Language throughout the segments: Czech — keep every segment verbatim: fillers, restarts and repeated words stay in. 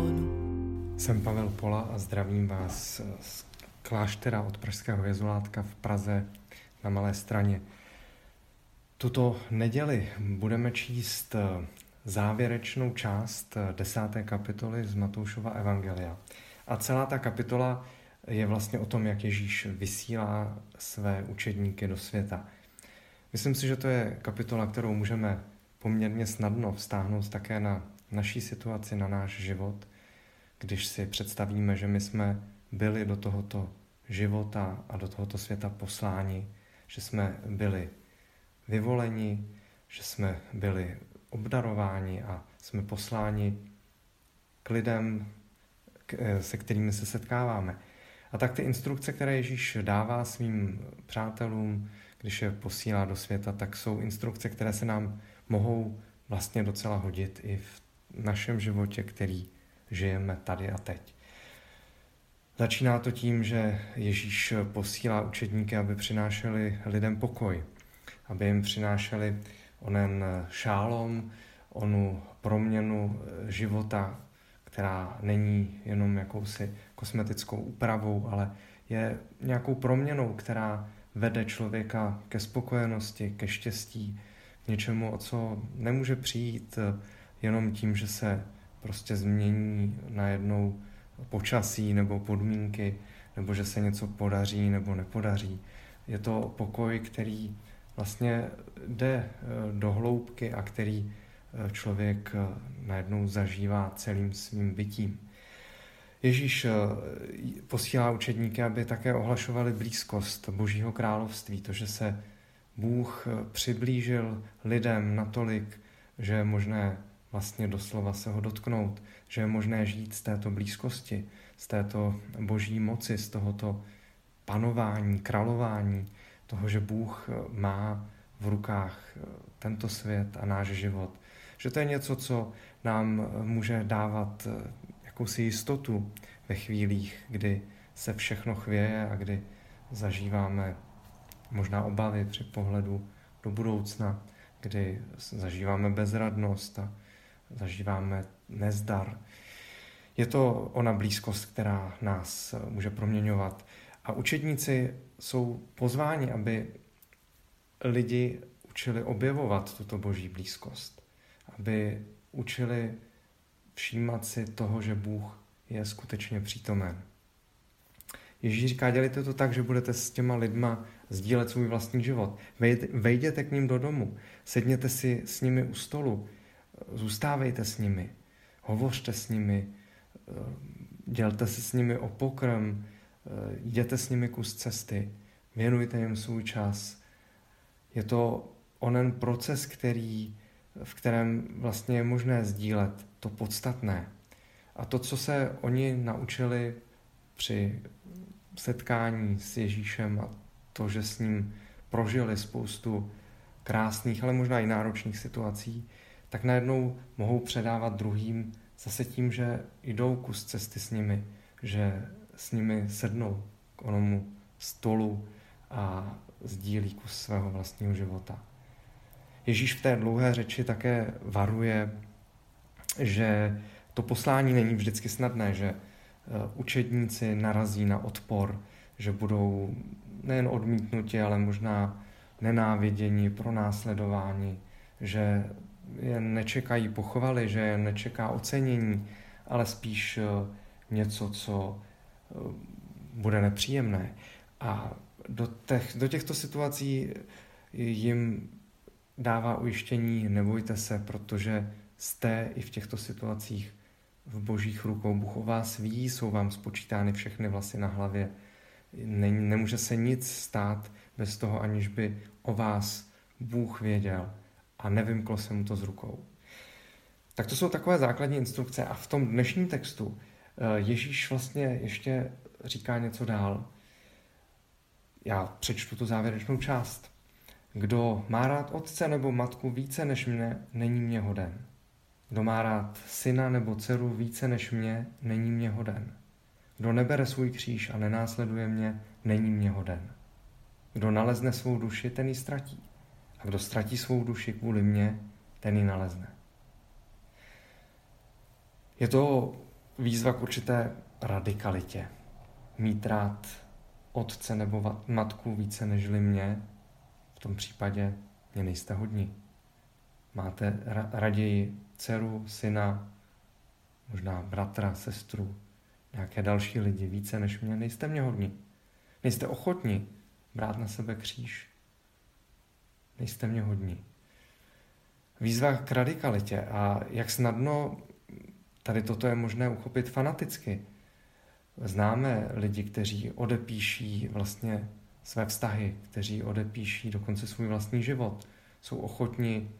mikrofonu. Jsem Pavel Pola a zdravím vás z kláštera od Pražského Jezulátka v Praze na Malé Straně. Tuto neděli budeme číst závěrečnou část desáté kapitoly z Matoušova Evangelia. A celá ta kapitola je vlastně o tom, jak Ježíš vysílá své učedníky do světa. Myslím si, že to je kapitola, kterou můžeme poměrně snadno vztáhnout také na naší situaci, na náš život, když si představíme, že my jsme byli do tohoto života a do tohoto světa posláni, že jsme byli vyvoleni, že jsme byli obdarováni a jsme posláni k lidem, se kterými se setkáváme. A tak ty instrukce, které Ježíš dává svým přátelům, když je posílá do světa, tak jsou instrukce, které se nám mohou vlastně docela hodit i v našem životě, který žijeme tady a teď. Začíná to tím, že Ježíš posílá učedníky, aby přinášeli lidem pokoj, aby jim přinášeli onen šálom, onu proměnu života, která není jenom jakousi kosmetickou úpravou, ale je nějakou proměnou, která vede člověka ke spokojenosti, ke štěstí, k něčemu, o co nemůže přijít jenom tím, že se prostě změní najednou počasí nebo podmínky, nebo že se něco podaří nebo nepodaří. Je to pokoj, který vlastně jde do hloubky a který člověk najednou zažívá celým svým bytím. Ježíš posílá učedníky, aby také ohlašovali blízkost Božího království, to, že se Bůh přiblížil lidem natolik, že je možné vlastně doslova se ho dotknout, že je možné žít z této blízkosti, z této boží moci, z tohoto panování, králování, toho, že Bůh má v rukách tento svět a náš život. Že to je něco, co nám může dávat jakousi jistotu ve chvílích, kdy se všechno chvěje a kdy zažíváme možná obavy při pohledu do budoucna, kdy zažíváme bezradnost a zažíváme nezdar. Je to ona blízkost, která nás může proměňovat. A učedníci jsou pozváni, aby lidi učili objevovat tuto boží blízkost, aby učili všímat si toho, že Bůh je skutečně přítomen. Ježíš říká, dělejte to tak, že budete s těma lidma sdílet svůj vlastní život. Vejděte k ním do domu, sedněte si s nimi u stolu, zůstávejte s nimi, hovořte s nimi, dělte se s nimi o pokrm, jděte s nimi kus cesty, věnujte jim svůj čas. Je to onen proces, který, v kterém vlastně je možné sdílet to podstatné. A to, co se oni naučili při setkání s Ježíšem a to, že s ním prožili spoustu krásných, ale možná i náročných situací, tak najednou mohou předávat druhým zase tím, že jdou kus cesty s nimi, že s nimi sednou k onomu stolu a sdílí kus svého vlastního života. Ježíš v té dlouhé řeči také varuje, že to poslání není vždycky snadné, že učedníci narazí na odpor, že budou nejen odmítnuti, ale možná nenáviděni, pronásledováni, že je nečekají pochvaly, že je nečeká ocenění, ale spíš něco, co bude nepříjemné. A do, těch, do těchto situací jim dává ujištění, nebojte se, protože jste i v těchto situacích v božích rukou. Bůh o vás ví, jsou vám spočítány všechny vlasy na hlavě. Nemůže se nic stát bez toho, aniž by o vás Bůh věděl a nevymklo se mu to z rukou. Tak to jsou takové základní instrukce a v tom dnešním textu Ježíš vlastně ještě říká něco dál. Já přečtu tu závěrečnou část. Kdo má rád otce nebo matku více než mne, není mě hoden. Kdo má rád syna nebo dceru více než mě, není mě hoden. Kdo nebere svůj kříž a nenásleduje mě, není mě hoden. Kdo nalezne svou duši, ten ji ztratí. A kdo ztratí svou duši kvůli mně, ten ji nalezne. Je to výzva k určité radikalitě. Mít rád otce nebo matku více nežli mě, v tom případě mě nejste hodní. Máte ra- raději dceru, syna, možná bratra, sestru, nějaké další lidi více než mě, nejste mě hodní. Nejste ochotní brát na sebe kříž. Nejste mě hodní. Výzva k radikalitě a jak snadno tady toto je možné uchopit fanaticky. Známe lidi, kteří odepíší vlastně své vztahy, kteří odepíší dokonce svůj vlastní život. Jsou ochotni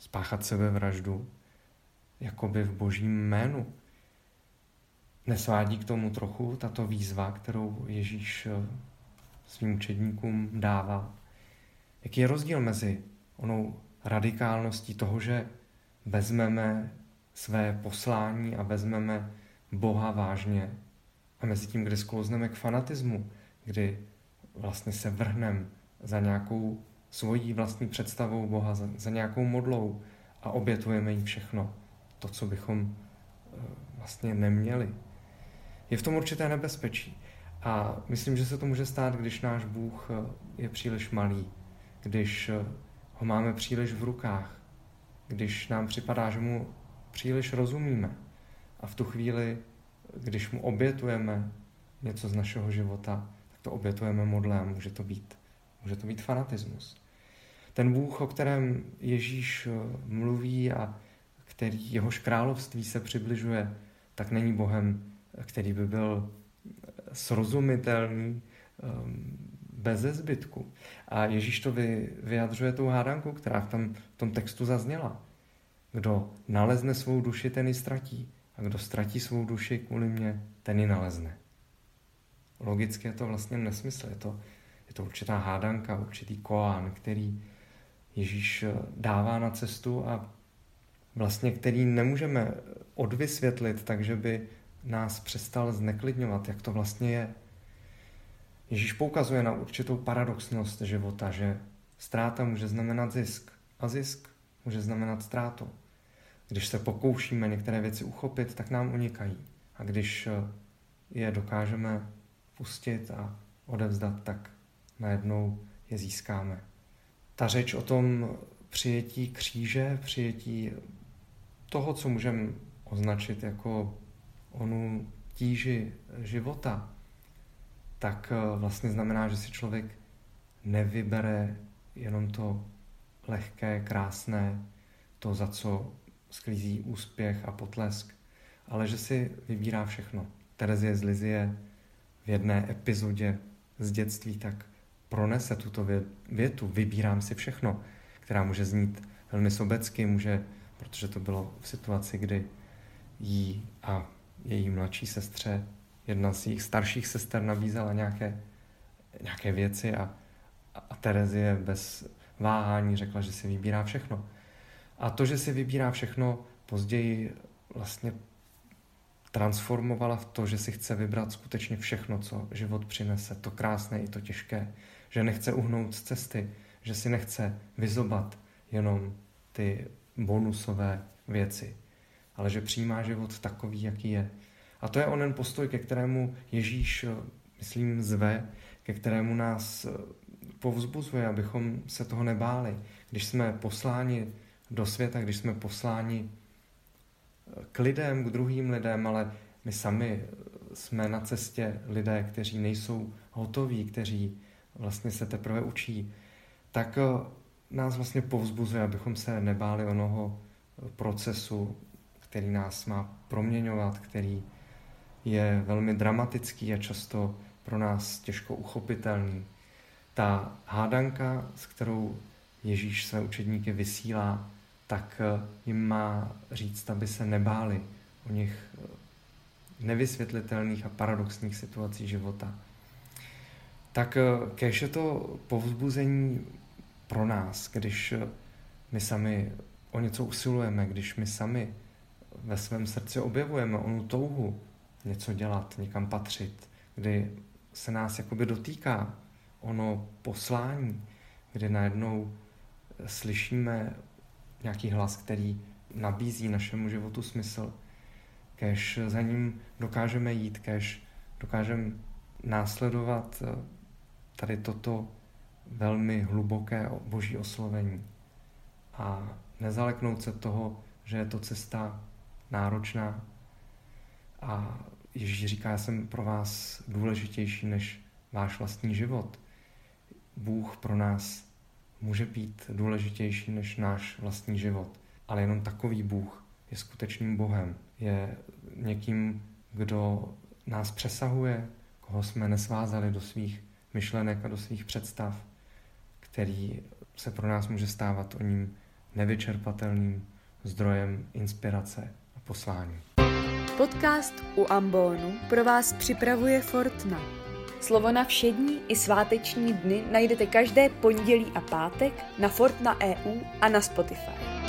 spáchat sebevraždu, jakoby v božím jménu. Nesvádí k tomu trochu tato výzva, kterou Ježíš svým učedníkům dává. Jaký je rozdíl mezi onou radikálností toho, že vezmeme své poslání a vezmeme Boha vážně a mezi tím, kdy sklouzneme k fanatismu, kdy vlastně se vrhneme za nějakou svojí vlastní představou Boha, za, za nějakou modlou a obětujeme jí všechno, to, co bychom vlastně neměli. Je v tom určité nebezpečí a myslím, že se to může stát, když náš Bůh je příliš malý, když ho máme příliš v rukách, když nám připadá, že mu příliš rozumíme a v tu chvíli, když mu obětujeme něco z našeho života, tak to obětujeme modlem, může to být, může to být fanatismus. Ten Bůh, o kterém Ježíš mluví a který jehož království se přibližuje, tak není Bohem, který by byl srozumitelný beze zbytku. A Ježíš to vyjadřuje tou hádankou, která v tom, v tom textu zazněla. Kdo nalezne svou duši, ten ji ztratí. A kdo ztratí svou duši kvůli mně, ten ji nalezne. Logicky je to vlastně nesmysl. Je to, je to určitá hádanka, určitý koán, který Ježíš dává na cestu a vlastně který nemůžeme odvysvětlit, takže by nás přestal zneklidňovat, jak to vlastně je. Ježíš poukazuje na určitou paradoxnost života, že ztráta může znamenat zisk a zisk může znamenat ztrátu. Když se pokoušíme některé věci uchopit, tak nám unikají. A když je dokážeme pustit a odevzdat, tak najednou je získáme. Ta řeč o tom přijetí kříže, přijetí toho, co můžeme označit jako onu tíži života, tak vlastně znamená, že si člověk nevybere jenom to lehké, krásné, to, za co sklízí úspěch a potlesk, ale že si vybírá všechno. Terezie z Lizie v jedné epizodě z dětství tak pronese tuto větu, vybírám si všechno, která může znít velmi sobecky, může, protože to bylo v situaci, kdy jí a její mladší sestře, jedna z jejich starších sester nabízela nějaké, nějaké věci a, a Terezie bez váhání řekla, že si vybírá všechno. A to, že si vybírá všechno, později vlastně transformovala v to, že si chce vybrat skutečně všechno, co život přinese, to krásné i to těžké, že nechce uhnout z cesty, že si nechce vyzobat jenom ty bonusové věci, ale že přijímá život takový, jaký je. A to je onen postoj, ke kterému Ježíš, myslím, zve, ke kterému nás povzbuzuje, abychom se toho nebáli. Když jsme posláni do světa, když jsme posláni k lidem, k druhým lidem, ale my sami jsme na cestě lidé, kteří nejsou hotoví, kteří vlastně se teprve učí, tak nás vlastně povzbuzuje, abychom se nebáli onoho procesu, který nás má proměňovat, který je velmi dramatický a často pro nás těžko uchopitelný. Ta hádanka, s kterou Ježíš své učedníky vysílá, tak jim má říct, aby se nebáli o nich nevysvětlitelných a paradoxních situací života. Tak kéž je to povzbuzení pro nás, když my sami o něco usilujeme, když my sami ve svém srdci objevujeme onu touhu něco dělat, někam patřit, kdy se nás jakoby dotýká ono poslání, kdy najednou slyšíme nějaký hlas, který nabízí našemu životu smysl. kéž za ním dokážeme jít, kéž dokážeme následovat tady toto velmi hluboké boží oslovení a nezaleknout se toho, že je to cesta náročná a Ježíš říká, já jsem pro vás důležitější než váš vlastní život. Bůh pro nás může být důležitější než náš vlastní život, ale jenom takový Bůh je skutečným Bohem, je někým, kdo nás přesahuje, koho jsme nesvázali do svých myšlenek a do svých představ, který se pro nás může stávat o ním nevyčerpatelným zdrojem inspirace a poslání. Podcast U ambonu pro vás připravuje Fortna. Slovo na všední i sváteční dny najdete každé pondělí a pátek na Fortna tečka e u a na Spotify.